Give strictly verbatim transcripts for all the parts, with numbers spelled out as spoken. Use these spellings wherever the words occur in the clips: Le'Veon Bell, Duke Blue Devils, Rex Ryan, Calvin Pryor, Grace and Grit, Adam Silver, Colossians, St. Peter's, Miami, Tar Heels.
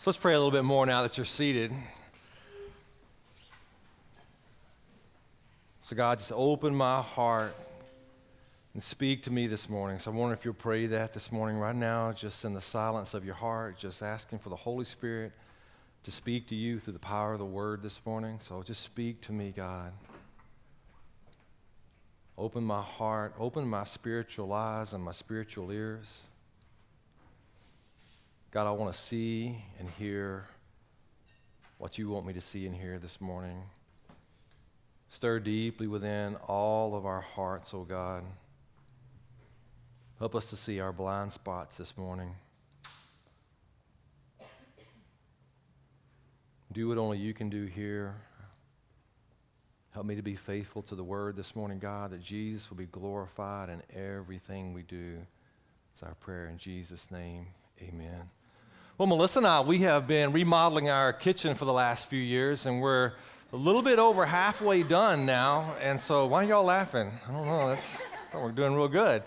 So let's pray a little bit more now that you're seated. So God, just open my heart and speak to me this morning. So I wonder if you'll pray that this morning right now, just in the silence of your heart, just asking for the Holy Spirit to speak to you through the power of the Word this morning. So just speak to me, God. Open my heart, open my spiritual eyes and my spiritual ears. God, I want to see and hear what you want me to see and hear this morning. Stir deeply within all of our hearts, oh God. Help us to see our blind spots this morning. Do what only you can do here. Help me to be faithful to the word this morning, God, that Jesus will be glorified in everything we do. It's our prayer in Jesus' name, amen. Well, Melissa and I, we have been remodeling our kitchen for the last few years, and we're a little bit over halfway done now, and so why are y'all laughing? I don't know. That's oh, we're doing real good.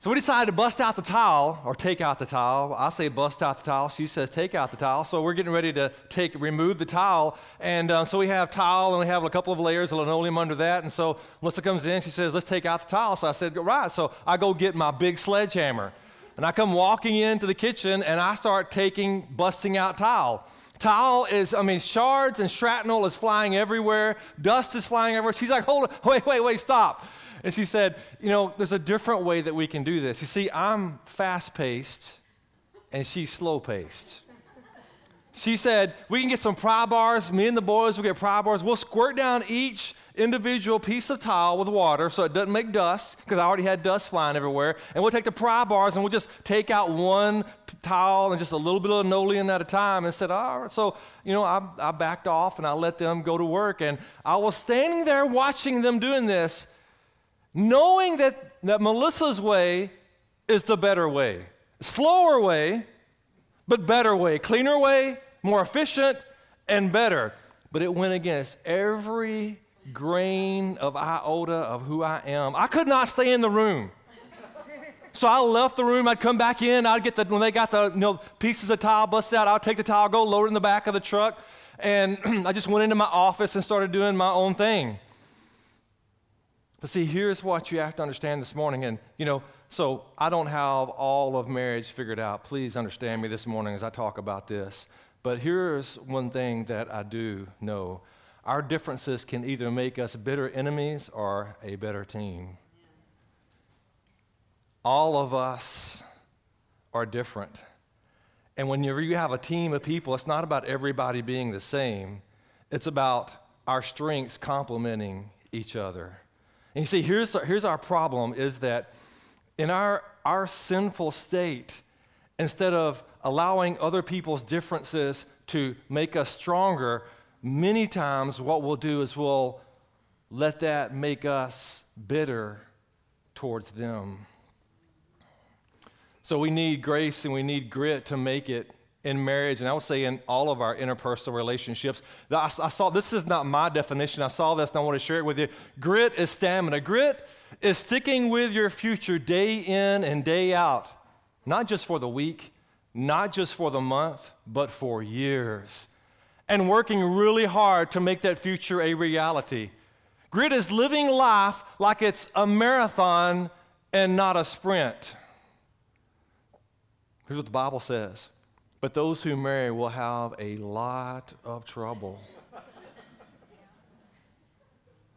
So we decided to bust out the towel, or take out the towel. I say bust out the towel. She says take out the towel. So we're getting ready to take remove the towel, and uh, so we have towel, and we have a couple of layers of linoleum under that. And so Melissa comes in, she says, "Let's take out the towel." So I said, "Right." So I go get my big sledgehammer, and I come walking into the kitchen, and I start taking busting out towel. Towel is, I mean, shards and shrapnel is flying everywhere. Dust is flying everywhere. She's like, hold on, wait, wait, wait, stop. And she said, you know, there's a different way that we can do this. You see, I'm fast-paced, and she's slow-paced. She said, we can get some pry bars. Me and the boys will get pry bars. We'll squirt down each individual piece of towel with water so it doesn't make dust, because I already had dust flying everywhere. And we'll take the pry bars and we'll just take out one towel and just a little bit of linoleum at a time. And said, all right. So, you know, I, I backed off and I let them go to work. And I was standing there watching them doing this, knowing that, that Melissa's way is the better way, slower way, but better way, cleaner way, more efficient, and better. But it went against every grain of iota of who I am. I could not stay in the room. So I left the room. I'd come back in. I'd get the, when they got the you know, pieces of towel busted out, I'd take the towel, go load it in the back of the truck. And I just went into my office and started doing my own thing. But see, here's what you have to understand this morning. And, you know, so I don't have all of marriage figured out. Please understand me this morning as I talk about this. But here's one thing that I do know. Our differences can either make us bitter enemies or a better team. All of us are different. And whenever you have a team of people, it's not about everybody being the same. It's about our strengths complementing each other. And you see, here's our, here's our problem is that in our, our sinful state, instead of allowing other people's differences to make us stronger, many times what we'll do is we'll let that make us bitter towards them. So we need grace and we need grit to make it in marriage, and I would say in all of our interpersonal relationships. I saw, this is not my definition. I saw this, and I want to share it with you. Grit is stamina. Grit is sticking with your future day in and day out, not just for the week, not just for the month, but for years, and working really hard to make that future a reality. Grit is living life like it's a marathon and not a sprint. Here's what the Bible says. But those who marry will have a lot of trouble.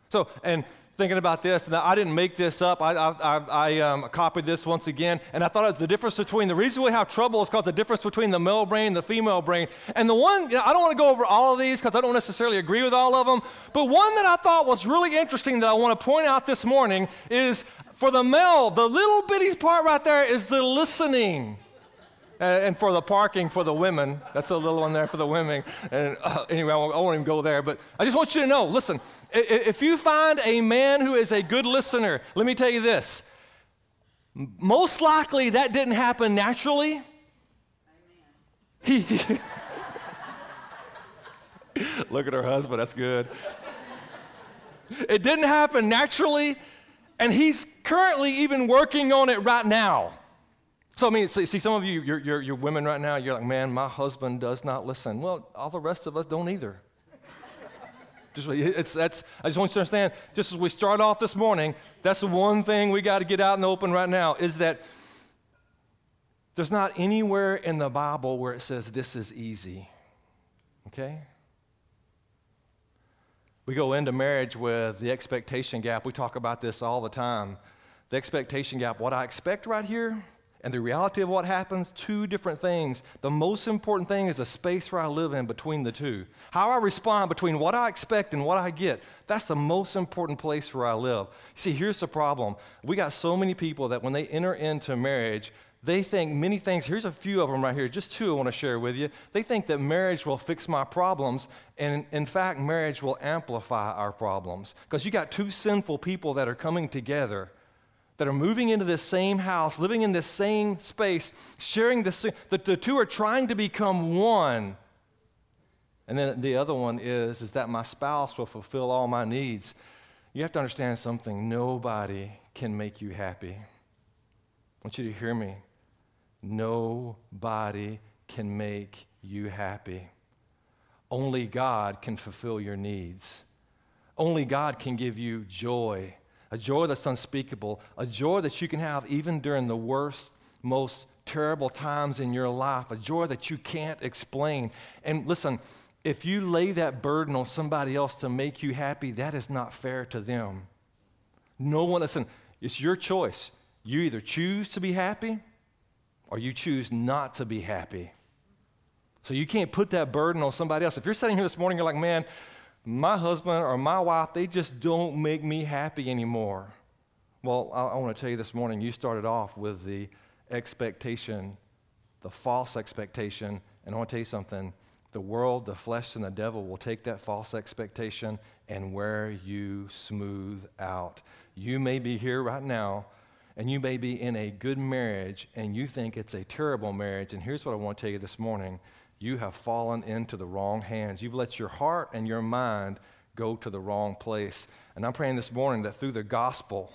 So, and thinking about this, and I didn't make this up. I, I, I um, copied this once again, and I thought it was the difference between, the reason we have trouble is because the difference between the male brain and the female brain. And the one, you know, I don't want to go over all of these because I don't necessarily agree with all of them, but one that I thought was really interesting that I want to point out this morning is for the male, the little bitty part right there is the listening. And for the parking for the women, that's a little one there for the women. And uh, anyway, I won't, I won't even go there, but I just want you to know, listen, if you find a man who is a good listener, let me tell you this, most likely that didn't happen naturally. Amen. Look at her husband, that's good. It didn't happen naturally, and he's currently even working on it right now. So, I mean, see, see some of you, you're, you're, you're women right now, you're like, man, my husband does not listen. Well, all the rest of us don't either. Just, it's, that's, I just want you to understand, just as we start off this morning, that's the one thing we got to get out in the open right now, is that there's not anywhere in the Bible where it says this is easy, okay? We go into marriage with the expectation gap. We talk about this all the time. The expectation gap, what I expect right here and the reality of what happens, two different things. The most important thing is the space where I live in between the two. How I respond between what I expect and what I get, that's the most important place where I live. See, here's the problem. We got so many people that when they enter into marriage, they think many things. Here's a few of them right here, just two I want to share with you. They think that marriage will fix my problems, and in fact, marriage will amplify our problems. Because you got two sinful people that are coming together, that are moving into this same house, living in this same space, sharing this, the, the two are trying to become one. And then the other one is, is that my spouse will fulfill all my needs. You have to understand something. Nobody can make you happy. I want you to hear me. Nobody can make you happy. Only God can fulfill your needs. Only God can give you joy. A joy that's unspeakable, a joy that you can have even during the worst, most terrible times in your life, a joy that you can't explain. And listen, if you lay that burden on somebody else to make you happy, that is not fair to them. No one, listen, it's your choice. You either choose to be happy or you choose not to be happy. So you can't put that burden on somebody else. If you're sitting here this morning, you're like, man, my husband or my wife, they just don't make me happy anymore. Well, I, I want to tell you this morning, you started off with the expectation, the false expectation, and I want to tell you something. The world, the flesh, and the devil will take that false expectation and wear you smooth out. You may be here right now, and you may be in a good marriage, and you think it's a terrible marriage, and here's what I want to tell you this morning. You have fallen into the wrong hands. You've let your heart and your mind go to the wrong place. And I'm praying this morning that through the gospel,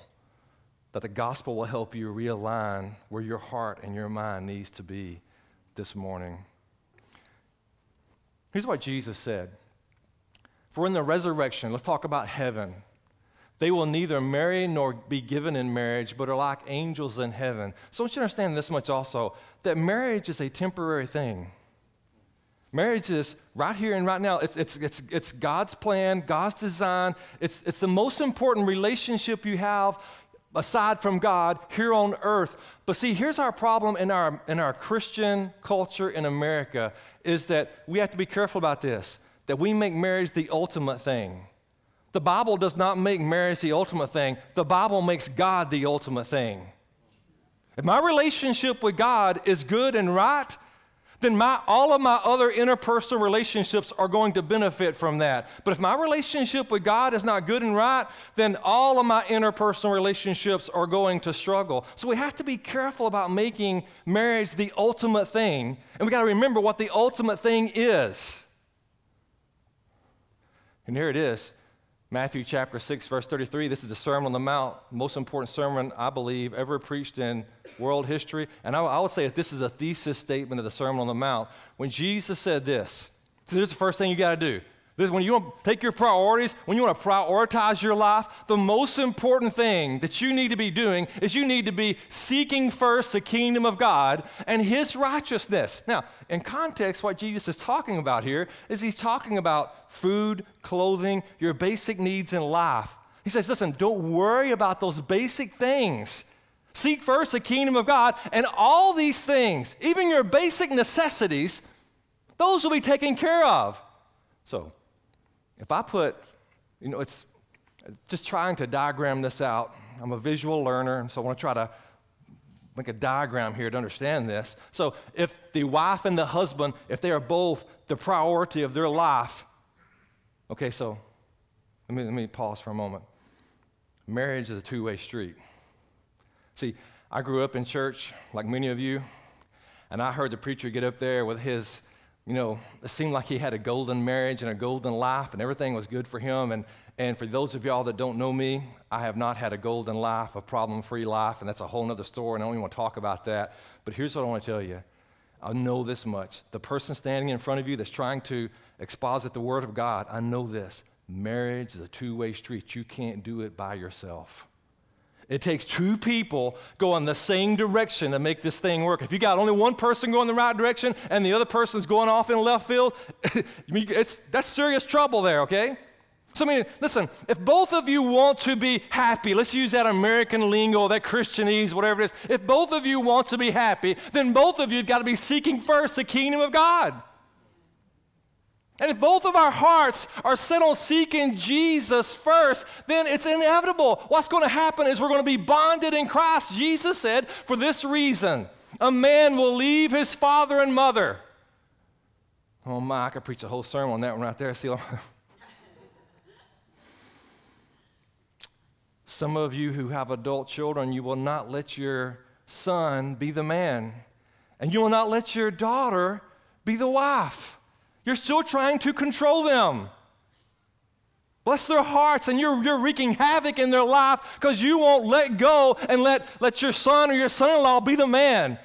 that the gospel will help you realign where your heart and your mind needs to be this morning. Here's what Jesus said. For in the resurrection, let's talk about heaven. They will neither marry nor be given in marriage, but are like angels in heaven. So I want you to understand this much also, that marriage is a temporary thing. Marriage is right here and right now. It's, it's, it's, it's God's plan, God's design. It's, it's the most important relationship you have aside from God here on earth. But see, here's our problem in our, in our Christian culture in America is that we have to be careful about this, that we make marriage the ultimate thing. The Bible does not make marriage the ultimate thing. The Bible makes God the ultimate thing. If my relationship with God is good and right, then my, all of my other interpersonal relationships are going to benefit from that. But if my relationship with God is not good and right, then all of my interpersonal relationships are going to struggle. So we have to be careful about making marriage the ultimate thing, and we got to remember what the ultimate thing is. And here it is, Matthew chapter six, verse thirty-three. This is the Sermon on the Mount, most important sermon I believe ever preached in world history. And I, I would say that this is a thesis statement of the Sermon on the Mount. When Jesus said this, so this is the first thing you got to do. This is when you want to take your priorities, when you want to prioritize your life, the most important thing that you need to be doing is you need to be seeking first the kingdom of God and his righteousness. Now, in context, what Jesus is talking about here is he's talking about food, clothing, your basic needs in life. He says, listen, don't worry about those basic things. Seek first the kingdom of God, and all these things, even your basic necessities, those will be taken care of. So, if I put, you know, it's just trying to diagram this out. I'm a visual learner, so I want to try to make a diagram here to understand this. So, if the wife and the husband, if they are both the priority of their life, okay, so let me, let me pause for a moment. Marriage is a two-way street. See, I grew up in church, like many of you, and I heard the preacher get up there with his you know, it seemed like he had a golden marriage and a golden life, and everything was good for him. And and for those of y'all that don't know me, I have not had a golden life, a problem-free life, and that's a whole other story, and I don't even want to talk about that. But here's what I want to tell you. I know this much. The person standing in front of you that's trying to exposit the Word of God, I know this. Marriage is a two-way street. You can't do it by yourself. It takes two people going the same direction to make this thing work. If you got only one person going the right direction and the other person's going off in left field, it's, that's serious trouble there, okay? So, I mean, listen, if both of you want to be happy, let's use that American lingo, that Christianese, whatever it is. If both of you want to be happy, then both of you have got to be seeking first the kingdom of God. And if both of our hearts are set on seeking Jesus first, then it's inevitable. What's going to happen is we're going to be bonded in Christ. Jesus said, for this reason, a man will leave his father and mother. Oh, my, I could preach a whole sermon on that one right there. See, some of you who have adult children, you will not let your son be the man. And you will not let your daughter be the wife. You're still trying to control them. Bless their hearts, and you're, you're wreaking havoc in their life because you won't let go and let, let your son or your son-in-law be the man.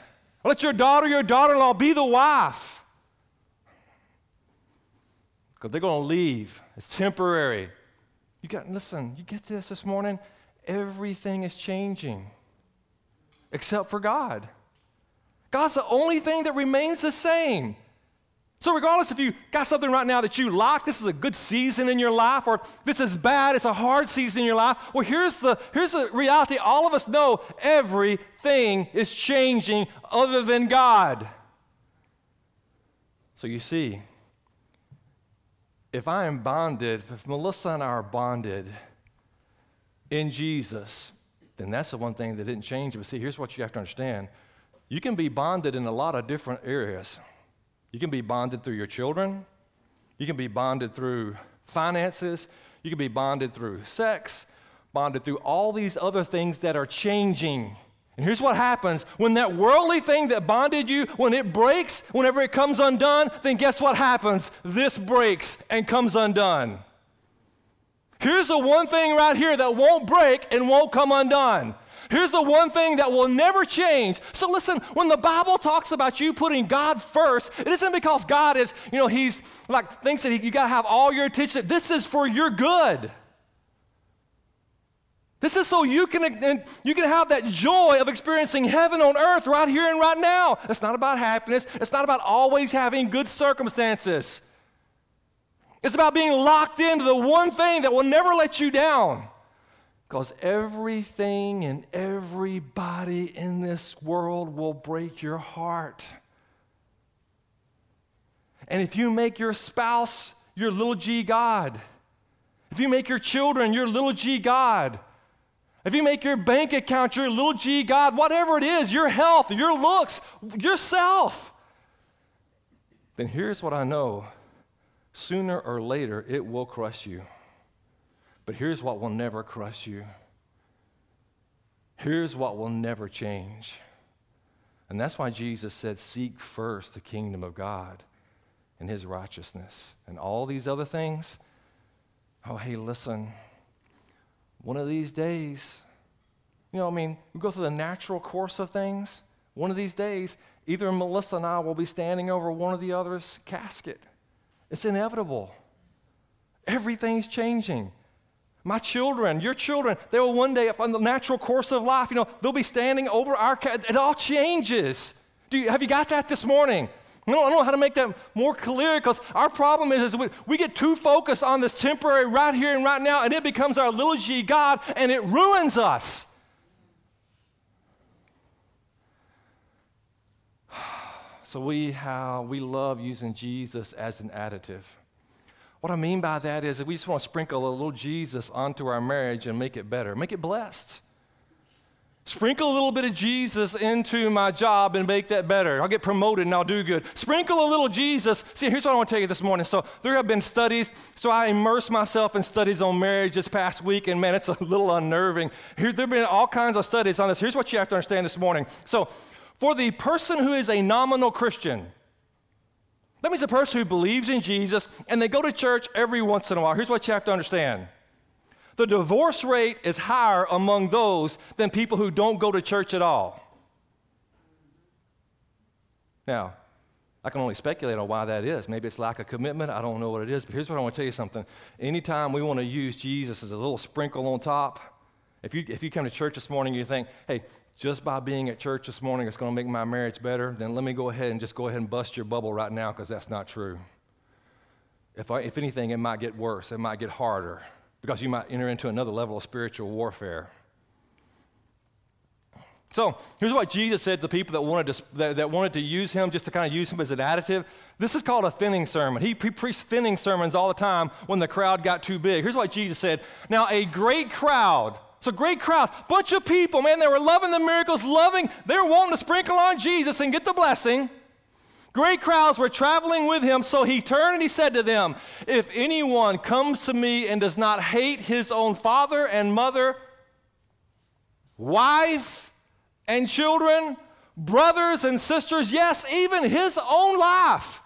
Or let your daughter or your daughter-in-law be the wife. Because they're going to leave. It's temporary. You got, listen, you get this this morning? Everything is changing except for God. God's the only thing that remains the same. So regardless if you got something right now that you like, this is a good season in your life, or this is bad, it's a hard season in your life, well, here's the, here's the reality. All of us know everything is changing other than God. So you see, if I am bonded, if Melissa and I are bonded in Jesus, then that's the one thing that didn't change. But see, here's what you have to understand. You can be bonded in a lot of different areas. You can be bonded through your children. You can be bonded through finances. You can be bonded through sex, bonded through all these other things that are changing. And here's what happens. When that worldly thing that bonded you, when it breaks, whenever it comes undone, then guess what happens? This breaks and comes undone. Here's the one thing right here that won't break and won't come undone. Here's the one thing that will never change. So listen, when the Bible talks about you putting God first, it isn't because God is, you know, he's like, thinks that he, you got to have all your attention. This is for your good. This is so you can, and you can have that joy of experiencing heaven on earth right here and right now. It's not about happiness. It's not about always having good circumstances. It's about being locked into the one thing that will never let you down. Because everything and everybody in this world will break your heart. And if you make your spouse your little g God, if you make your children your little g God, if you make your bank account your little g God, whatever it is, your health, your looks, yourself, then here's what I know. Sooner or later, it will crush you. But here's what will never crush you. Here's what will never change. And that's why Jesus said, seek first the kingdom of God and his righteousness. And all these other things, oh, hey, listen, one of these days, you know, I mean, we go through the natural course of things. One of these days, either Melissa and I will be standing over one or the other's casket. It's inevitable. Everything's changing. My children, your children, they will one day, in the natural course of life, you know, they'll be standing over our, ca- it all changes. Do you, have you got that this morning? I don't, I don't know how to make that more clear, because our problem is, is we, we get too focused on this temporary right here and right now, and it becomes our little g God, and it ruins us. So we, how, we love using Jesus as an additive. What I mean by that is that we just want to sprinkle a little Jesus onto our marriage and make it better, make it blessed. Sprinkle a little bit of Jesus into my job and make that better. I'll get promoted and I'll do good. Sprinkle a little Jesus. See, here's what I want to tell you this morning. So there have been studies. So I immersed myself in studies on marriage this past week, and man, it's a little unnerving. Here, there have been all kinds of studies on this. Here's what you have to understand this morning. So for the person who is a nominal Christian, That means a person who believes in Jesus and they go to church every once in a while. Here's what you have to understand. The divorce rate is higher among those than people who don't go to church at all. Now, I can only speculate on why that is. Maybe it's lack of commitment. I don't know what it is. But here's what I want to tell you something. Anytime we want to use Jesus as a little sprinkle on top, if you, if you come to church this morning and you think, hey, just by being at church this morning, it's going to make my marriage better, then let me go ahead and just go ahead and bust your bubble right now, because that's not true. If, I, if anything, it might get worse. It might get harder, because you might enter into another level of spiritual warfare. So here's what Jesus said to the people that wanted to, that, that wanted to use him, just to kind of use him as an additive. This is called a thinning sermon. He, he preached thinning sermons all the time when the crowd got too big. Here's what Jesus said. Now, a great crowd, it's a great crowd, bunch of people, man, they were loving the miracles, loving, they were wanting to sprinkle on Jesus and get the blessing. Great crowds were traveling with him, so he turned and he said to them, if anyone comes to me and does not hate his own father and mother, wife and children, brothers and sisters, yes, even his own life,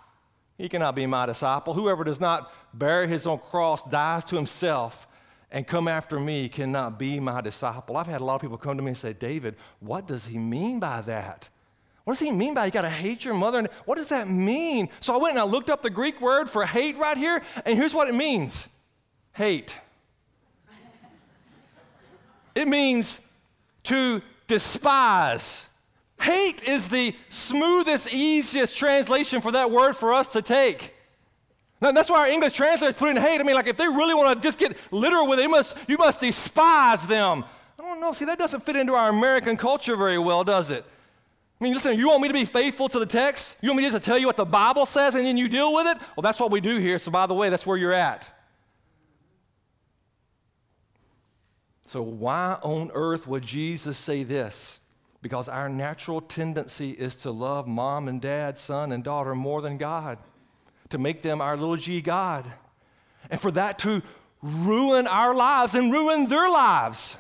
he cannot be my disciple. Whoever does not bear his own cross, dies to himself, and come after me cannot be my disciple. I've had a lot of people come to me and say, David, what does he mean by that? What does he mean by you got to hate your mother? And what does that mean? So I went and I looked up the Greek word for hate right here, and here's what it means. Hate. It means to despise. Hate is the smoothest, easiest translation for that word for us to take. Now, that's why our English translators put in hate. I mean, like, if they really want to just get literal with it, you must, you must despise them. I don't know. See, that doesn't fit into our American culture very well, does it? I mean, listen, you want me to be faithful to the text? You want me just to tell you what the Bible says and then you deal with it? Well, that's what we do here. So, by the way, that's where you're at. So why on earth would Jesus say this? Because our natural tendency is to love mom and dad, son and daughter more than God, to make them our little G God, and for that to ruin our lives and ruin their lives.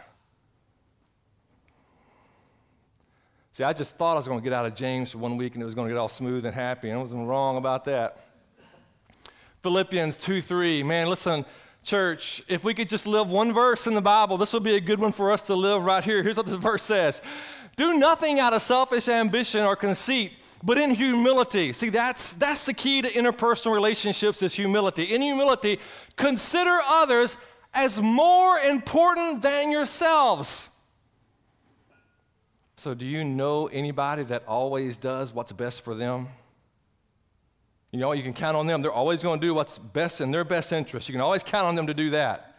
See, I just thought I was going to get out of James for one week and it was going to get all smooth and happy, and I was wrong about that. Philippians two three, man, listen, church, if we could just live one verse in the Bible, this would be a good one for us to live right here. Here's what this verse says. Do nothing out of selfish ambition or conceit, but in humility. See, that's, that's the key to interpersonal relationships is humility. In humility, consider others as more important than yourselves. So do you know anybody that always does what's best for them? You know, you can count on them. They're always going to do what's best in their best interest. You can always count on them to do that.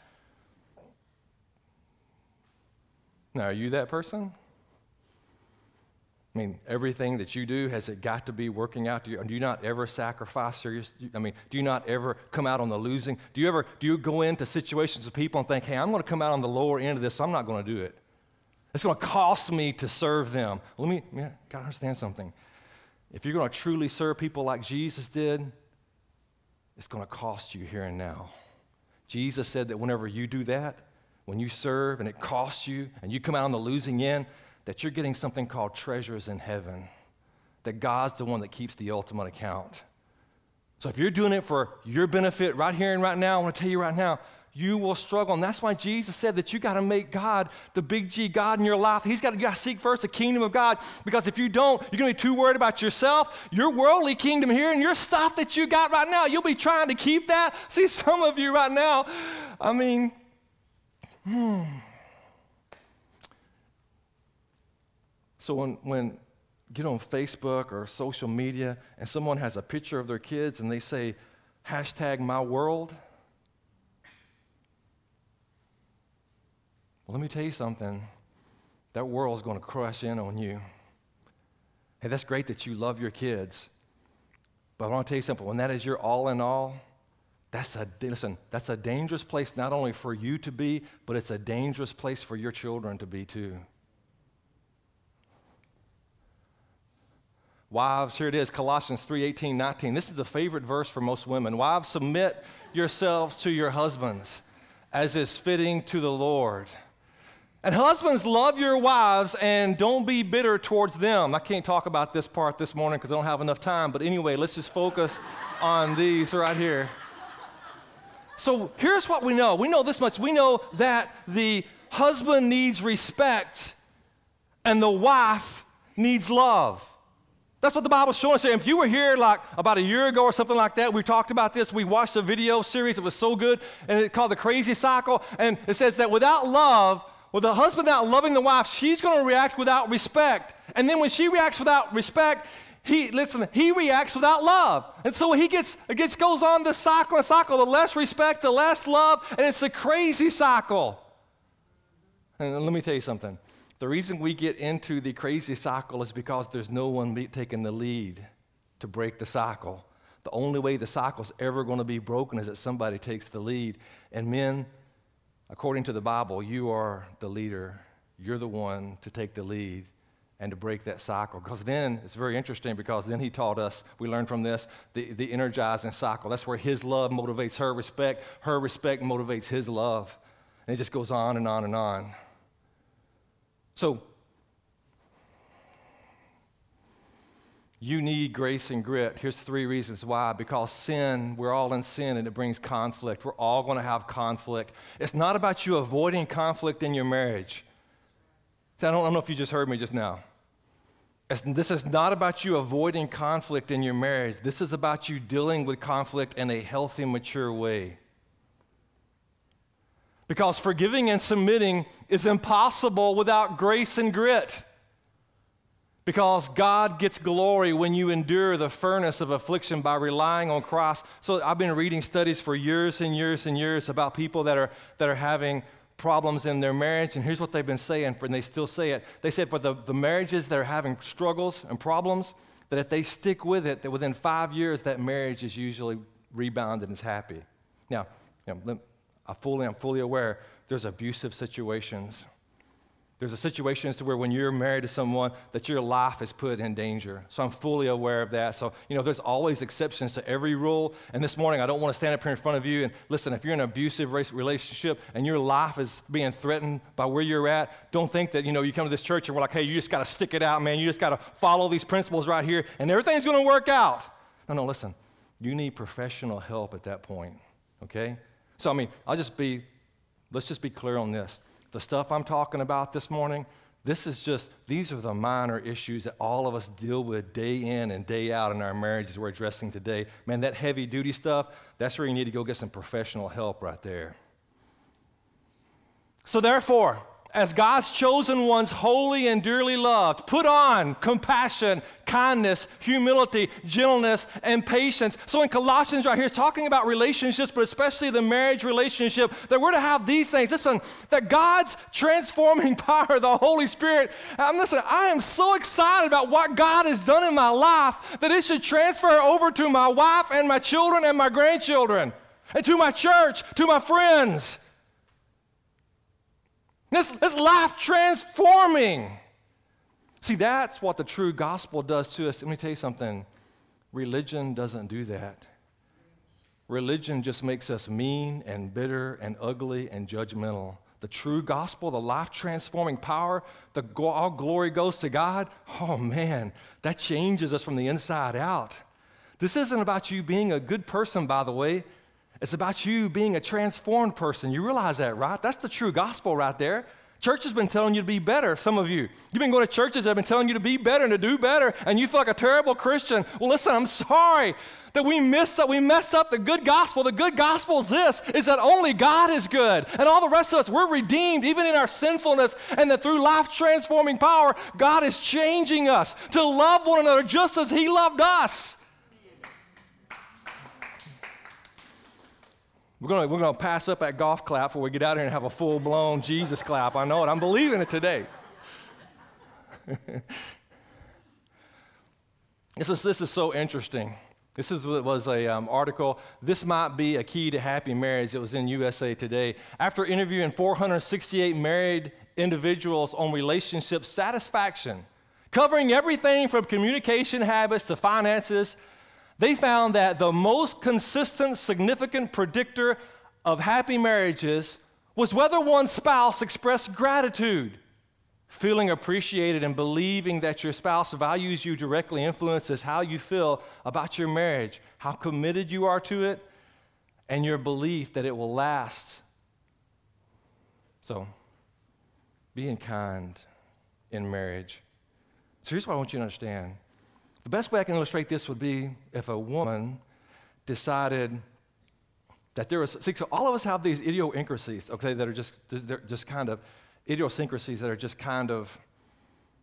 Now, are you that person? I mean, everything that you do, has it got to be working out? Do you, do you not ever sacrifice? Your, I mean, do you not ever come out on the losing? Do you ever, do you go into situations with people and think, hey, I'm going to come out on the lower end of this, so I'm not going to do it. It's going to cost me to serve them. Let me, yeah, gotta understand something. If you're going to truly serve people like Jesus did, it's going to cost you here and now. Jesus said that whenever you do that, when you serve and it costs you and you come out on the losing end, that you're getting something called treasures in heaven, that God's the one that keeps the ultimate account. So if you're doing it for your benefit right here and right now, I want to tell you right now, you will struggle. And that's why Jesus said that you got to make God the big G God in your life. He's got to seek first the kingdom of God, because if you don't, you're going to be too worried about yourself, your worldly kingdom here, and your stuff that you got right now. You'll be trying to keep that. See, some of you right now, I mean, hmm. So when, when get on Facebook or social media and someone has a picture of their kids and they say, hashtag my world, well, let me tell you something. That world's going to crush in on you. Hey, that's great that you love your kids, but I want to tell you something. When that is your all in all, that's a listen. That's a dangerous place not only for you to be, but it's a dangerous place for your children to be too. Wives, here it is, Colossians three eighteen, nineteen. This is the favorite verse for most women. Wives, submit yourselves to your husbands, as is fitting to the Lord. And husbands, love your wives and don't be bitter towards them. I can't talk about this part this morning because I don't have enough time. But anyway, let's just focus on these right here. So here's what we know. We know this much. We know that the husband needs respect and the wife needs love. That's what the Bible's showing us. If you were here like about a year ago or something like that, we talked about this. We watched a video series. It was so good. And it's called The Crazy Cycle. And it says that without love, with the husband not loving the wife, she's going to react without respect. And then when she reacts without respect, he, listen, he reacts without love. And so he gets, it gets, goes on this cycle and cycle, the less respect, the less love, and it's a crazy cycle. And let me tell you something. The reason we get into the crazy cycle is because there's no one taking the lead to break the cycle. The only way the cycle's ever going to be broken is that somebody takes the lead. And men, according to the Bible, you are the leader. You're the one to take the lead and to break that cycle. Because then, it's very interesting because then he taught us, we learned from this, the, the energizing cycle. That's where his love motivates her respect. Her respect motivates his love. And it just goes on and on and on. So, you need grace and grit. Here's three reasons why. Because sin, we're all in sin, and it brings conflict. We're all going to have conflict. It's not about you avoiding conflict in your marriage. See, I don't, I don't know if you just heard me just now. It's, this is not about you avoiding conflict in your marriage. This is about you dealing with conflict in a healthy, mature way. Because forgiving and submitting is impossible without grace and grit. Because God gets glory when you endure the furnace of affliction by relying on Christ. So I've been reading studies for years and years and years about people that are that are having problems in their marriage, and here's what they've been saying, and they still say it. They said for the, the marriages that are having struggles and problems, that if they stick with it, that within five years that marriage is usually rebounded and is happy. Now, you know, I fully, I'm fully aware there's abusive situations. There's a situation as to where when you're married to someone that your life is put in danger. So I'm fully aware of that. So, you know, there's always exceptions to every rule. And this morning, I don't want to stand up here in front of you and listen, if you're in an abusive relationship and your life is being threatened by where you're at, don't think that, you know, you come to this church and we're like, hey, you just got to stick it out, man. You just got to follow these principles right here and everything's going to work out. No, no, listen, you need professional help at that point, okay? So, I mean, I'll just be, let's just be clear on this. The stuff I'm talking about this morning, this is just, these are the minor issues that all of us deal with day in and day out in our marriages we're addressing today. Man, that heavy-duty stuff, that's where you need to go get some professional help right there. So therefore, as God's chosen ones, holy and dearly loved, put on compassion, kindness, humility, gentleness, and patience. So in Colossians right here, it's talking about relationships, but especially the marriage relationship, that we're to have these things. Listen, that God's transforming power, the Holy Spirit. Um, listen, I am so excited about what God has done in my life that it should transfer over to my wife and my children and my grandchildren, and to my church, to my friends. This, this life transforming. See, that's what the true gospel does to us. Let me tell you something. Religion doesn't do that. Religion just makes us mean and bitter and ugly and judgmental. The true gospel, the life transforming power, the go- all glory goes to God. Oh, man, that changes us from the inside out. This isn't about you being a good person, by the way. It's about you being a transformed person. You realize that, right? That's the true gospel right there. Church has been telling you to be better, some of you. You've been going to churches that have been telling you to be better and to do better, and you feel like a terrible Christian. Well, listen, I'm sorry that we missed up. We messed up the good gospel. The good gospel is this, is that only God is good, and all the rest of us, we're redeemed even in our sinfulness, and that through life-transforming power, God is changing us to love one another just as he loved us. We're going we're going to pass up that golf clap before we get out here and have a full-blown Jesus clap. I know it. I'm believing it today. This is, this is so interesting. This is, was an um, article. This might be a key to happy marriage. It was in U S A Today. After interviewing four hundred sixty-eight married individuals on relationship satisfaction, covering everything from communication habits to finances, they found that the most consistent, significant predictor of happy marriages was whether one's spouse expressed gratitude. Feeling appreciated and believing that your spouse values you directly influences how you feel about your marriage, how committed you are to it, and your belief that it will last. So, being kind in marriage. So here's what I want you to understand. The best way I can illustrate this would be if a woman decided that there was, see, so all of us have these idiosyncrasies, okay, that are just, they're just kind of, idiosyncrasies that are just kind of,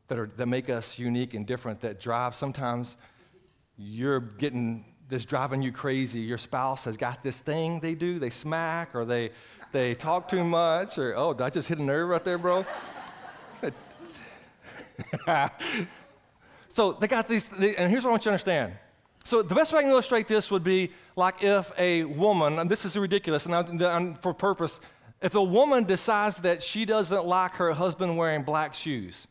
that are that make us unique and different, that drive, sometimes you're getting, this driving you crazy, your spouse has got this thing they do, they smack, or they they talk too much, or, oh, did I just hit a nerve right there, bro? So they got these, and here's what I want you to understand. So the best way I can illustrate this would be like if a woman, and this is ridiculous, and I'm, I'm, for purpose, if a woman decides that she doesn't like her husband wearing black shoes.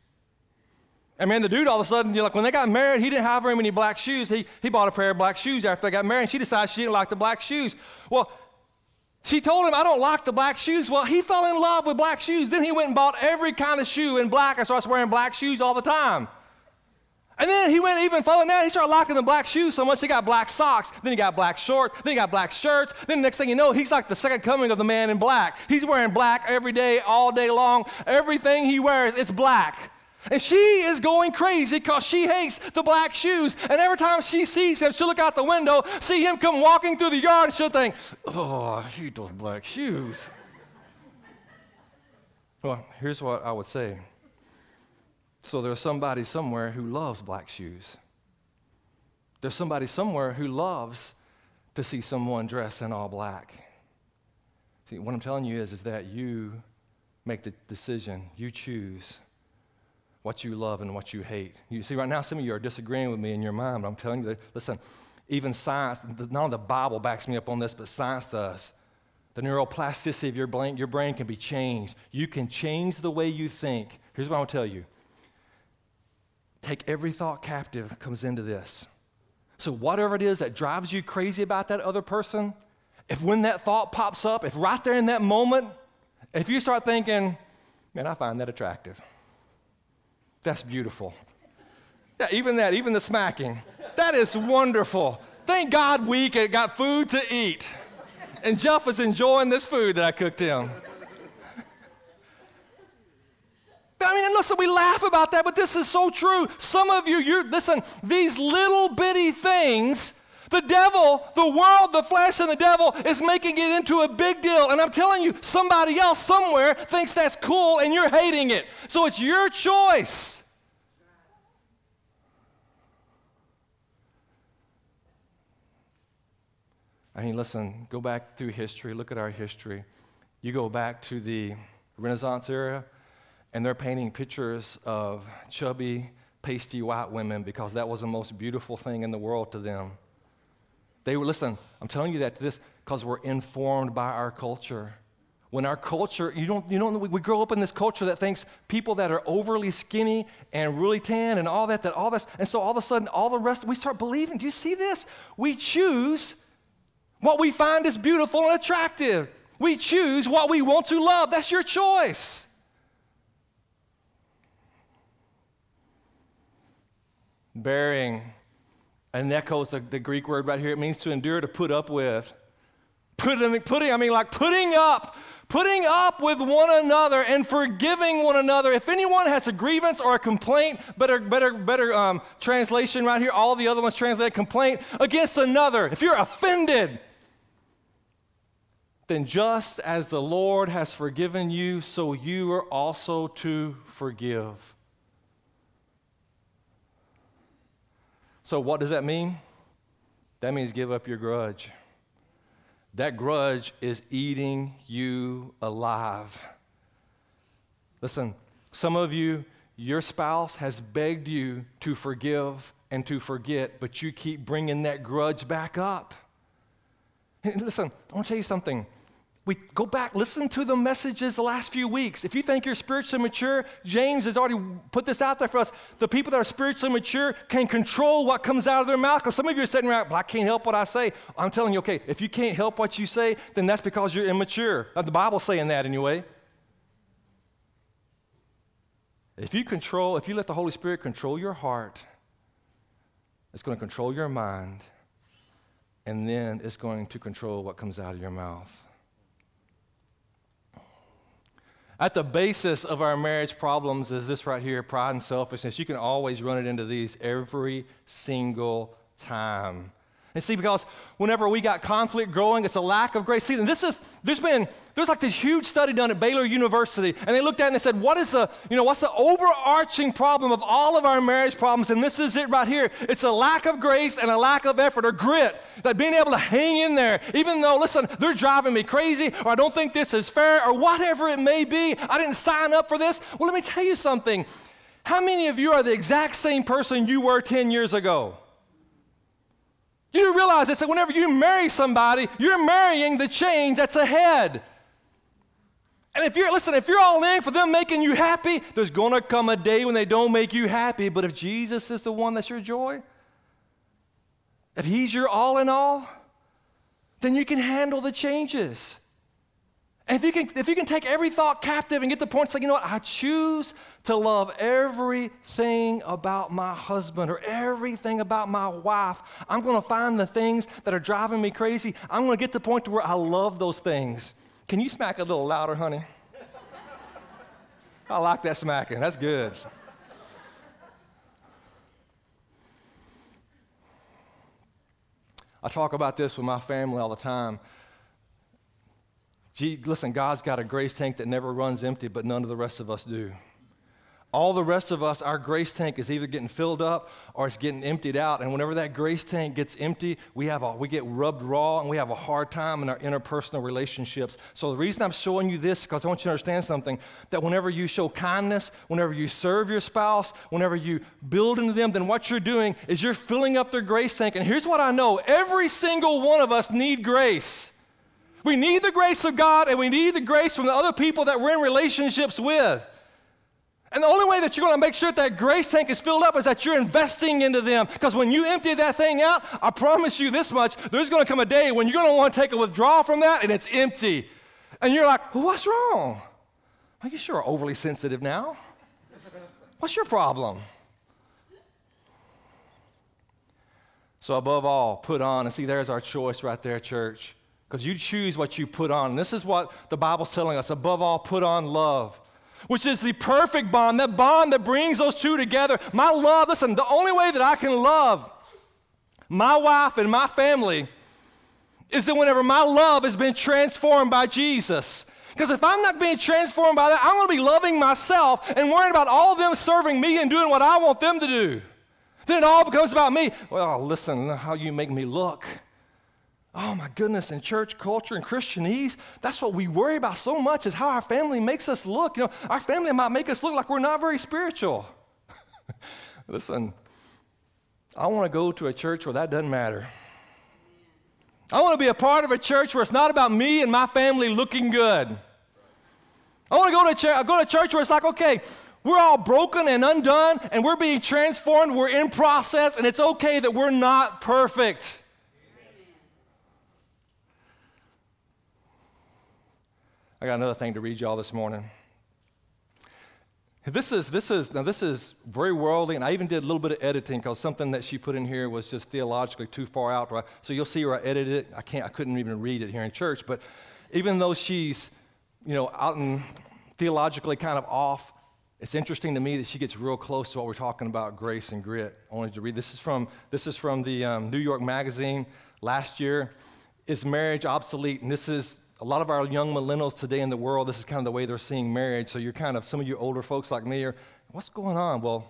I mean, the dude, all of a sudden, you're like, when they got married, he didn't have very many black shoes. He, he bought a pair of black shoes after they got married. She decides she didn't like the black shoes. Well, she told him, I don't like the black shoes. Well, he fell in love with black shoes. Then he went and bought every kind of shoe in black and starts wearing black shoes all the time. And then he went even further down. He started liking the black shoes so much he got black socks. Then he got black shorts. Then he got black shirts. Then the next thing you know, he's like the second coming of the man in black. He's wearing black every day, all day long. Everything he wears, it's black. And she is going crazy because she hates the black shoes. And every time she sees him, she'll look out the window, see him come walking through the yard, and she'll think, oh, I hate those black shoes. Well, here's what I would say. So there's somebody somewhere who loves black shoes. There's somebody somewhere who loves to see someone dressed in all black. See, what I'm telling you is, is that you make the decision. You choose what you love and what you hate. You see, right now, some of you are disagreeing with me in your mind, but I'm telling you that, listen, even science, not only the Bible backs me up on this, but science does. The neuroplasticity of your brain, your brain can be changed. You can change the way you think. Here's what I'm going to tell you. Take every thought captive comes into this. So whatever it is that drives you crazy about that other person, if when that thought pops up, if right there in that moment, if you start thinking, man, I find that attractive. That's beautiful. Yeah, even that, even the smacking. That is wonderful. Thank God we got food to eat. And Jeff is enjoying this food that I cooked him. I mean, and listen, we laugh about that, but this is so true. Some of you, you listen, these little bitty things, the devil, the world, the flesh, and the devil is making it into a big deal. And I'm telling you, somebody else somewhere thinks that's cool, and you're hating it. So it's your choice. I mean, listen, go back through history. Look at our history. You go back to the Renaissance era, and they're painting pictures of chubby, pasty white women because that was the most beautiful thing in the world to them. They were, listen, I'm telling you that this because we're informed by our culture. When our culture, you don't, you don't, we, we grow up in this culture that thinks people that are overly skinny and really tan and all that, that all this, and so all of a sudden, all the rest, we start believing. Do you see this? We choose what we find is beautiful and attractive. We choose what we want to love. That's your choice. Bearing, and echoes the, the Greek word right here. It means to endure, to put up with. Putting, putting, I mean, like putting up, putting up with one another and forgiving one another. If anyone has a grievance or a complaint, better, better, better um, translation right here. All the other ones translate complaint against another. If you're offended, then just as the Lord has forgiven you, so you are also to forgive. So what does that mean? That means give up your grudge. That grudge is eating you alive. Listen, some of you, your spouse has begged you to forgive and to forget, but you keep bringing that grudge back up. And listen, I want to tell you something. We go back, listen to the messages the last few weeks. If you think you're spiritually mature, James has already put this out there for us. The people that are spiritually mature can control what comes out of their mouth. Because some of you are sitting around, well, I can't help what I say. I'm telling you, okay, if you can't help what you say, then that's because you're immature. The Bible's saying that anyway. If you control, if you let the Holy Spirit control your heart, it's going to control your mind, and then it's going to control what comes out of your mouth. At the basis of our marriage problems is this right here, pride and selfishness. You can always run it into these every single time. And see, because whenever we got conflict growing, it's a lack of grace. See, and this is, there's been, there's like this huge study done at Baylor University, and they looked at it and they said, what is the, you know, what's the overarching problem of all of our marriage problems? And this is it right here. It's a lack of grace and a lack of effort or grit, that being able to hang in there, even though, listen, they're driving me crazy, or I don't think this is fair, or whatever it may be. I didn't sign up for this. Well, let me tell you something. How many of you are the exact same person you were ten years ago? You realize this, that whenever you marry somebody, you're marrying the change that's ahead. And if you're, listen, if you're all in for them making you happy, there's going to come a day when they don't make you happy. But if Jesus is the one that's your joy, if he's your all in all, then you can handle the changes. And if you can, if you can take every thought captive and get to the point, it's like, you know what, I choose to love everything about my husband or everything about my wife. I'm going to find the things that are driving me crazy. I'm going to get to the point to where I love those things. Can you smack a little louder, honey? I like that smacking. That's good. I talk about this with my family all the time. Gee, listen, God's got a grace tank that never runs empty, but none of the rest of us do. All the rest of us, our grace tank is either getting filled up or it's getting emptied out. And whenever that grace tank gets empty, we have a, we get rubbed raw and we have a hard time in our interpersonal relationships. So the reason I'm showing you this is because I want you to understand something, that whenever you show kindness, whenever you serve your spouse, whenever you build into them, then what you're doing is you're filling up their grace tank. And here's what I know. Every single one of us need grace. We need the grace of God, and we need the grace from the other people that we're in relationships with. And the only way that you're going to make sure that, that grace tank is filled up is that you're investing into them. Because when you empty that thing out, I promise you this much, there's going to come a day when you're going to want to take a withdrawal from that, and it's empty. And you're like, well, what's wrong? Are you sure overly sensitive now? What's your problem? So above all, put on, and see, there's our choice right there, church. Because you choose what you put on. And this is what the Bible's telling us. Above all, put on love, which is the perfect bond, that bond that brings those two together. My love, listen, the only way that I can love my wife and my family is that whenever my love has been transformed by Jesus. Because if I'm not being transformed by that, I'm going to be loving myself and worrying about all of them serving me and doing what I want them to do. Then it all becomes about me. Well, listen, how you make me look. Oh, my goodness, in church culture and Christianese, that's what we worry about so much is how our family makes us look. You know, our family might make us look like we're not very spiritual. Listen, I want to go to a church where that doesn't matter. I want to be a part of a church where it's not about me and my family looking good. I want to go to a, ch- go to a church where it's like, okay, we're all broken and undone, and we're being transformed, we're in process, and it's okay that we're not perfect. I got another thing to read y'all this morning. This is, this is, now this is very worldly, and I even did a little bit of editing because something that she put in here was just theologically too far out, right? So you'll see where I edited it. I can't, I couldn't even read it here in church, but even though she's, you know, out and theologically kind of off, it's interesting to me that she gets real close to what we're talking about, grace and grit. I wanted to read, this is from, this is from the um, New York Magazine last year. Is marriage obsolete? And this is, a lot of our young millennials today in the world, this is kind of the way they're seeing marriage. So you're kind of, some of you older folks like me are, what's going on? Well,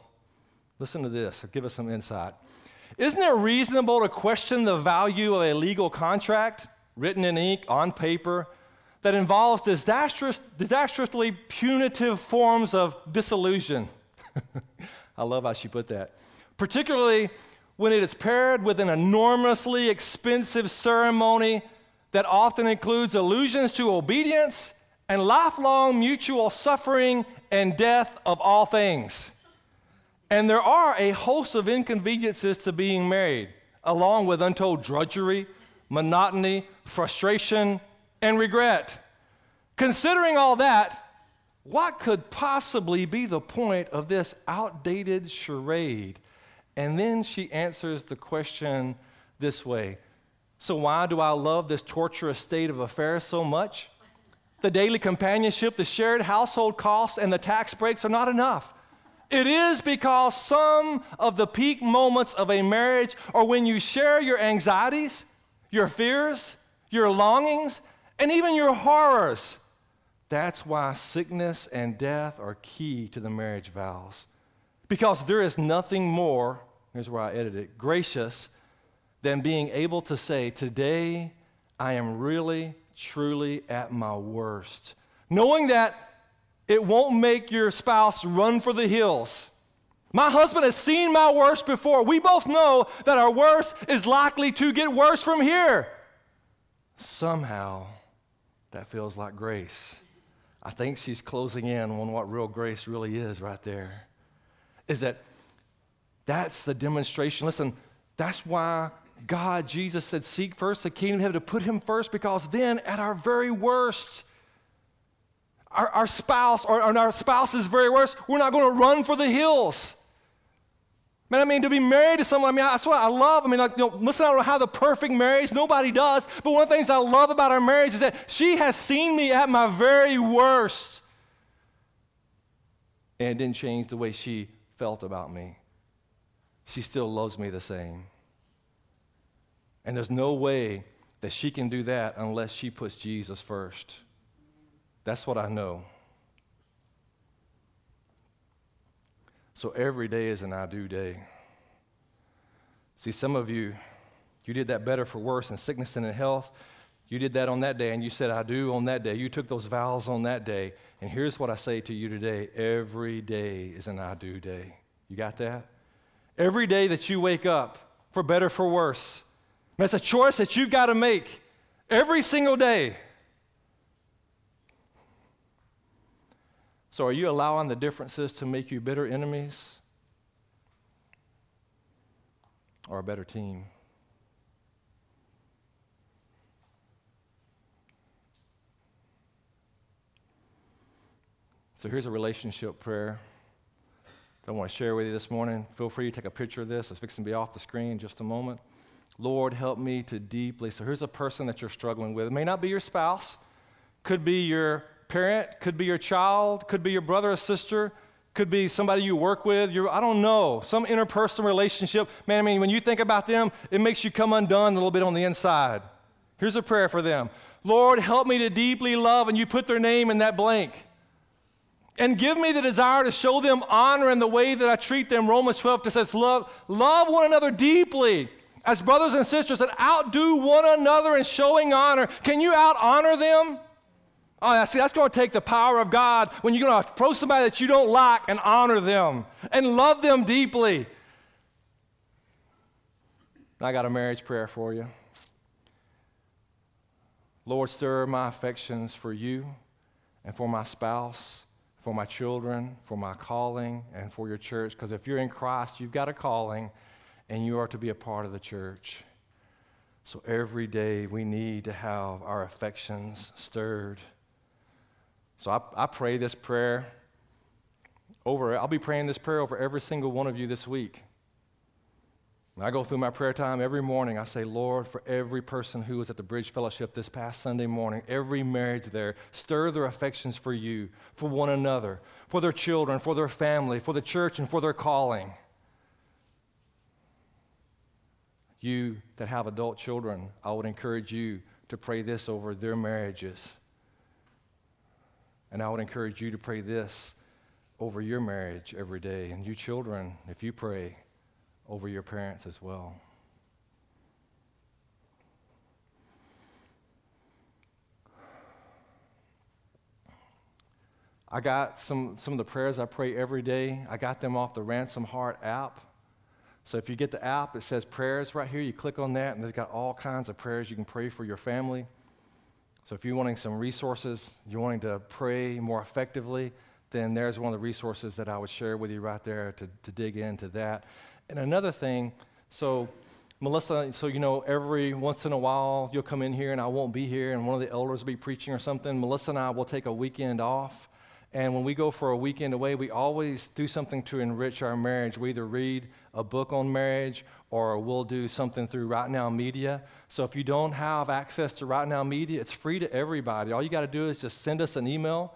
listen to this. Give us some insight. Isn't it reasonable to question the value of a legal contract written in ink, on paper, that involves disastrous, disastrously punitive forms of dissolution? I love how she put that. Particularly when it is paired with an enormously expensive ceremony that often includes allusions to obedience and lifelong mutual suffering and death of all things. And there are a host of inconveniences to being married, along with untold drudgery, monotony, frustration, and regret. Considering all that, what could possibly be the point of this outdated charade? And then she answers the question this way. So why do I love this torturous state of affairs so much? The daily companionship, the shared household costs, and the tax breaks are not enough. It is because some of the peak moments of a marriage are when you share your anxieties, your fears, your longings, and even your horrors. That's why sickness and death are key to the marriage vows. Because there is nothing more, here's where I edit it, gracious than being able to say, today I am really, truly at my worst. Knowing that it won't make your spouse run for the hills. My husband has seen my worst before. We both know that our worst is likely to get worse from here. Somehow, that feels like grace. I think she's closing in on what real grace really is right there. Is that that's the demonstration. Listen, that's why God, Jesus said, seek first the kingdom of heaven, to put him first, because then at our very worst, Our, our spouse or, or our spouse's very worst, we're not going to run for the hills. Man, I mean, to be married to someone, I mean, that's what I love. I mean, like, you know, listen, I don't know how the perfect marriage, nobody does, but one of the things I love about our marriage is that she has seen me at my very worst and it didn't change the way she felt about me. She still loves me the same. And there's no way that she can do that unless she puts Jesus first. That's what I know. So every day is an I do day. See, some of you, you did that better for worse in sickness and in health. You did that on that day, and you said I do on that day. You took those vows on that day. And here's what I say to you today. Every day is an I do day. You got that? Every day that you wake up, for better for worse, that's a choice that you've got to make every single day. So are you allowing the differences to make you bitter enemies or a better team? So here's a relationship prayer that I want to share with you this morning. Feel free to take a picture of this. It's fixing to be off the screen in just a moment. Lord, help me to deeply. So here's a person that you're struggling with. It may not be your spouse. Could be your parent, could be your child, could be your brother or sister, could be somebody you work with, your, I don't know, some interpersonal relationship. Man, I mean, when you think about them, it makes you come undone a little bit on the inside. Here's a prayer for them. Lord, help me to deeply love, and you put their name in that blank. And give me the desire to show them honor in the way that I treat them. Romans twelve says, love, love one another deeply as brothers and sisters, and outdo one another in showing honor. Can you out-honor them? Oh, see, that's going to take the power of God when you're going to approach somebody that you don't like and honor them and love them deeply. I got a marriage prayer for you. Lord, stir my affections for you and for my spouse, for my children, for my calling, and for your church. Because if you're in Christ, you've got a calling, and you are to be a part of the church. So every day we need to have our affections stirred. So I, I pray this prayer over, I'll be praying this prayer over every single one of you this week. When I go through my prayer time every morning, I say, Lord, for every person who was at the Bridge Fellowship this past Sunday morning, every marriage there, stir their affections for you, for one another, for their children, for their family, for the church, and for their calling. You that have adult children, I would encourage you to pray this over their marriages. And I would encourage you to pray this over your marriage every day. And you children, if you pray, over your parents as well. I got some, some of the prayers I pray every day. I got them off the Ransom Heart app. So if you get the app, it says prayers right here. You click on that, and it's got all kinds of prayers you can pray for your family, So if you're wanting some resources, you're wanting to pray more effectively, then there's one of the resources that I would share with you right there to, to dig into that. And another thing, so Melissa, so you know, every once in a while you'll come in here and I won't be here and one of the elders will be preaching or something. Melissa and I will take a weekend off. And when we go for a weekend away, we always do something to enrich our marriage. We either read a book on marriage or we'll do something through Right Now Media. So if you don't have access to Right Now Media, it's free to everybody. All you got to do is just send us an email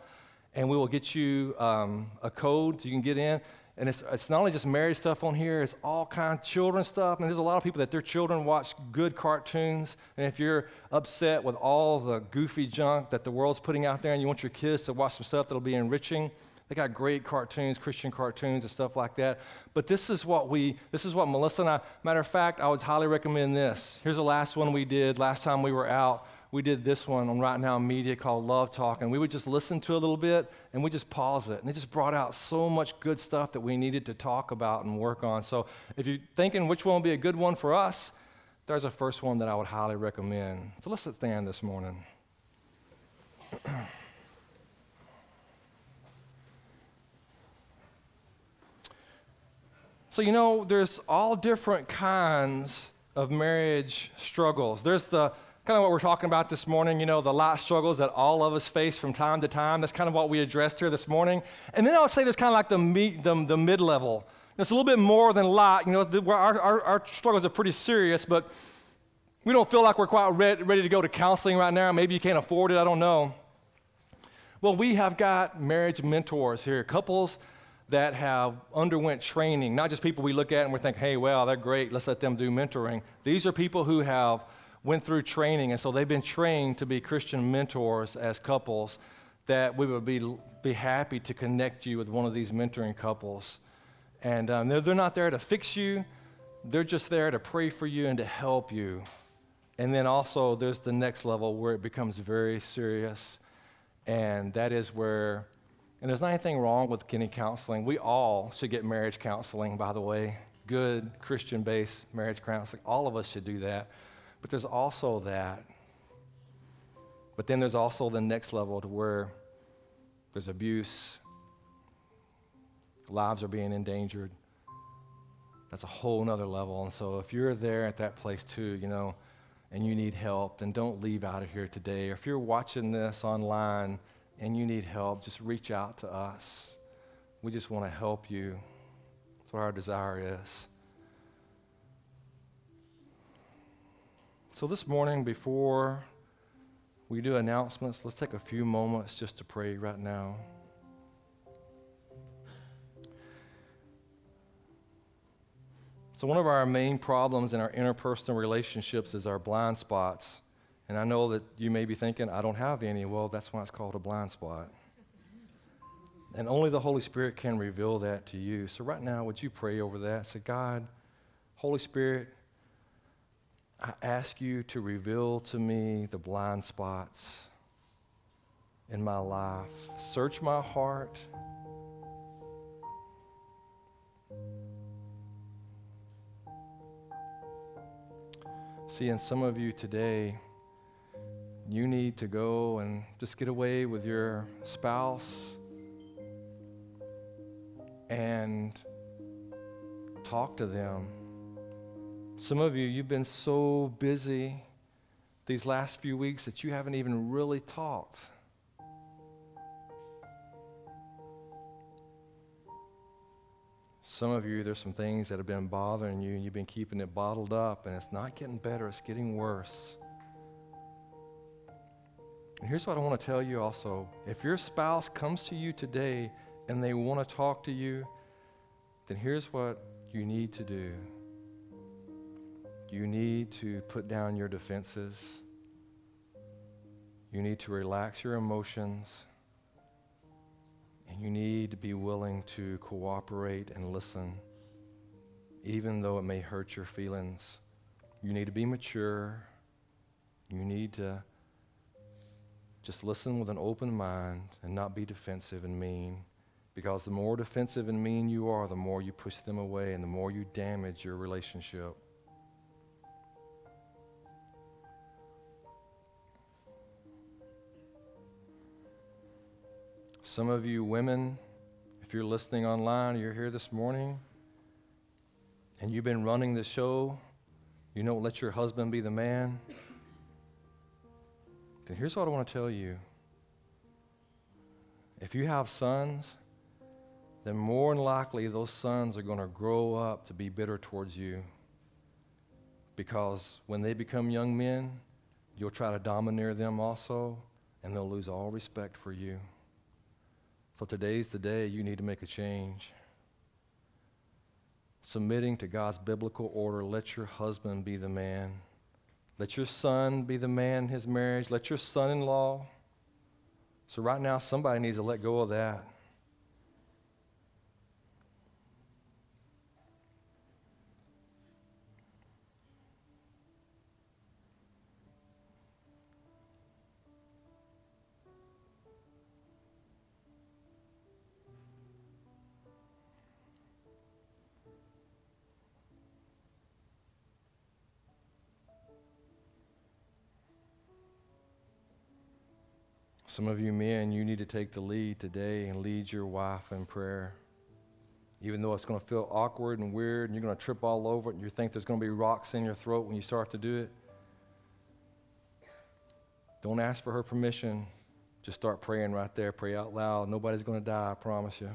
and we will get you um, a code so you can get in. And it's it's not only just marriage stuff on here, it's all kinds of children stuff. And there's a lot of people that their children watch good cartoons. And if you're upset with all the goofy junk that the world's putting out there and you want your kids to watch some stuff that'll be enriching, they got great cartoons, Christian cartoons and stuff like that. But this is what we, this is what Melissa and I, matter of fact, I would highly recommend this. Here's the last one we did last time we were out. We did this one on Right Now Media called Love Talk, and we would just listen to a little bit, and we just pause it, and it just brought out so much good stuff that we needed to talk about and work on. So if you're thinking which one would be a good one for us, there's a first one that I would highly recommend. So let's stand this morning. So you know, there's all different kinds of marriage struggles. There's the kind of what we're talking about this morning, you know, the light struggles that all of us face from time to time. That's kind of what we addressed here this morning. And then I would say there's kind of like the, me, the, the mid-level. It's a little bit more than light. You know, the, our, our, our struggles are pretty serious, but we don't feel like we're quite re- ready to go to counseling right now. Maybe you can't afford it. I don't know. Well, we have got marriage mentors here, couples that have underwent training, not just people we look at and we think, hey, well, they're great. Let's let them do mentoring. These are people who have went through training, and so they've been trained to be Christian mentors as couples, that we would be be happy to connect you with one of these mentoring couples. And um, they're, they're not there to fix you. They're just there to pray for you and to help you. And then also there's the next level where it becomes very serious, and that is where, and there's not anything wrong with getting counseling. We all should get marriage counseling, by the way. Good Christian-based marriage counseling. All of us should do that. But there's also that. But then there's also the next level to where there's abuse. Lives are being endangered. That's a whole nother level. And so if you're there at that place too, you know, and you need help, then don't leave out of here today. Or if you're watching this online and you need help, just reach out to us. We just want to help you. That's what our desire is. So this morning, before we do announcements, let's take a few moments just to pray right now. So one of our main problems in our interpersonal relationships is our blind spots. And I know that you may be thinking, I don't have any. Well, that's why it's called a blind spot. And only the Holy Spirit can reveal that to you. So right now, would you pray over that? Say, God, Holy Spirit, I ask you to reveal to me the blind spots in my life. Search my heart. See, in some of you today, you need to go and just get away with your spouse and talk to them. Some of you, you've been so busy these last few weeks that you haven't even really talked. Some of you, there's some things that have been bothering you, and you've been keeping it bottled up, and it's not getting better, it's getting worse. And here's what I want to tell you also. If your spouse comes to you today and they want to talk to you, then here's what you need to do. You need to put down your defenses. You need to relax your emotions. And you need to be willing to cooperate and listen, even though it may hurt your feelings. You need to be mature. You need to just listen with an open mind and not be defensive and mean. Because the more defensive and mean you are, the more you push them away and the more you damage your relationship. Some of you women, if you're listening online, you're here this morning, and you've been running the show, you don't let your husband be the man, then here's what I want to tell you. If you have sons, then more than likely those sons are going to grow up to be bitter towards you, because when they become young men, you'll try to domineer them also, and they'll lose all respect for you. So today's the day you need to make a change. Submitting to God's biblical order, let your husband be the man. Let your son be the man in his marriage. Let your son-in-law. So right now, somebody needs to let go of that. Some of you men, you need to take the lead today and lead your wife in prayer. Even though it's going to feel awkward and weird and you're going to trip all over it and you think there's going to be rocks in your throat when you start to do it, don't ask for her permission. Just start praying right there. Pray out loud. Nobody's going to die, I promise you.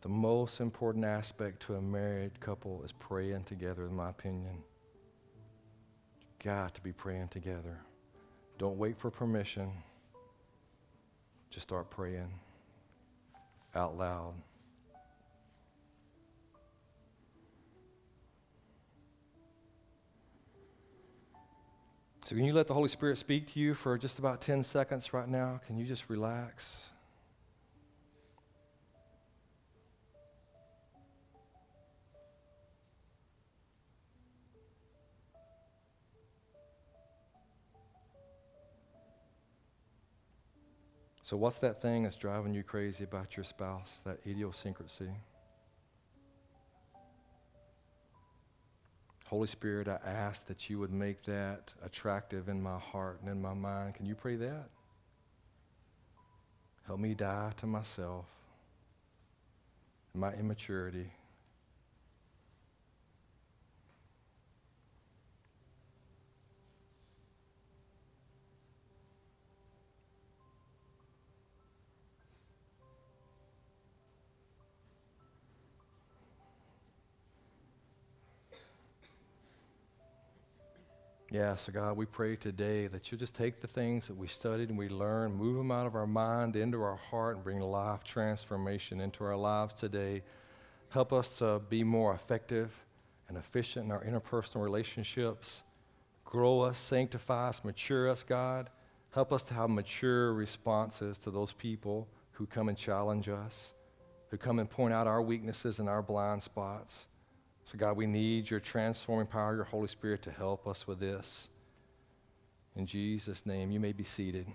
The most important aspect to a married couple is praying together, in my opinion. Got to be praying together. Don't wait for permission. Just start praying out loud. So can you let the Holy Spirit speak to you for just about ten seconds right now? Can you just relax? So what's that thing that's driving you crazy about your spouse, that idiosyncrasy? Holy Spirit, I ask that you would make that attractive in my heart and in my mind. Can you pray that? Help me die to myself, my immaturity. Yeah, so God, we pray today that you'll just take the things that we studied and we learned, move them out of our mind into our heart, and bring life transformation into our lives today. Help us to be more effective and efficient in our interpersonal relationships. Grow us, sanctify us, mature us, God. Help us to have mature responses to those people who come and challenge us, who come and point out our weaknesses and our blind spots. So, God, we need your transforming power, your Holy Spirit, to help us with this. In Jesus' name, you may be seated.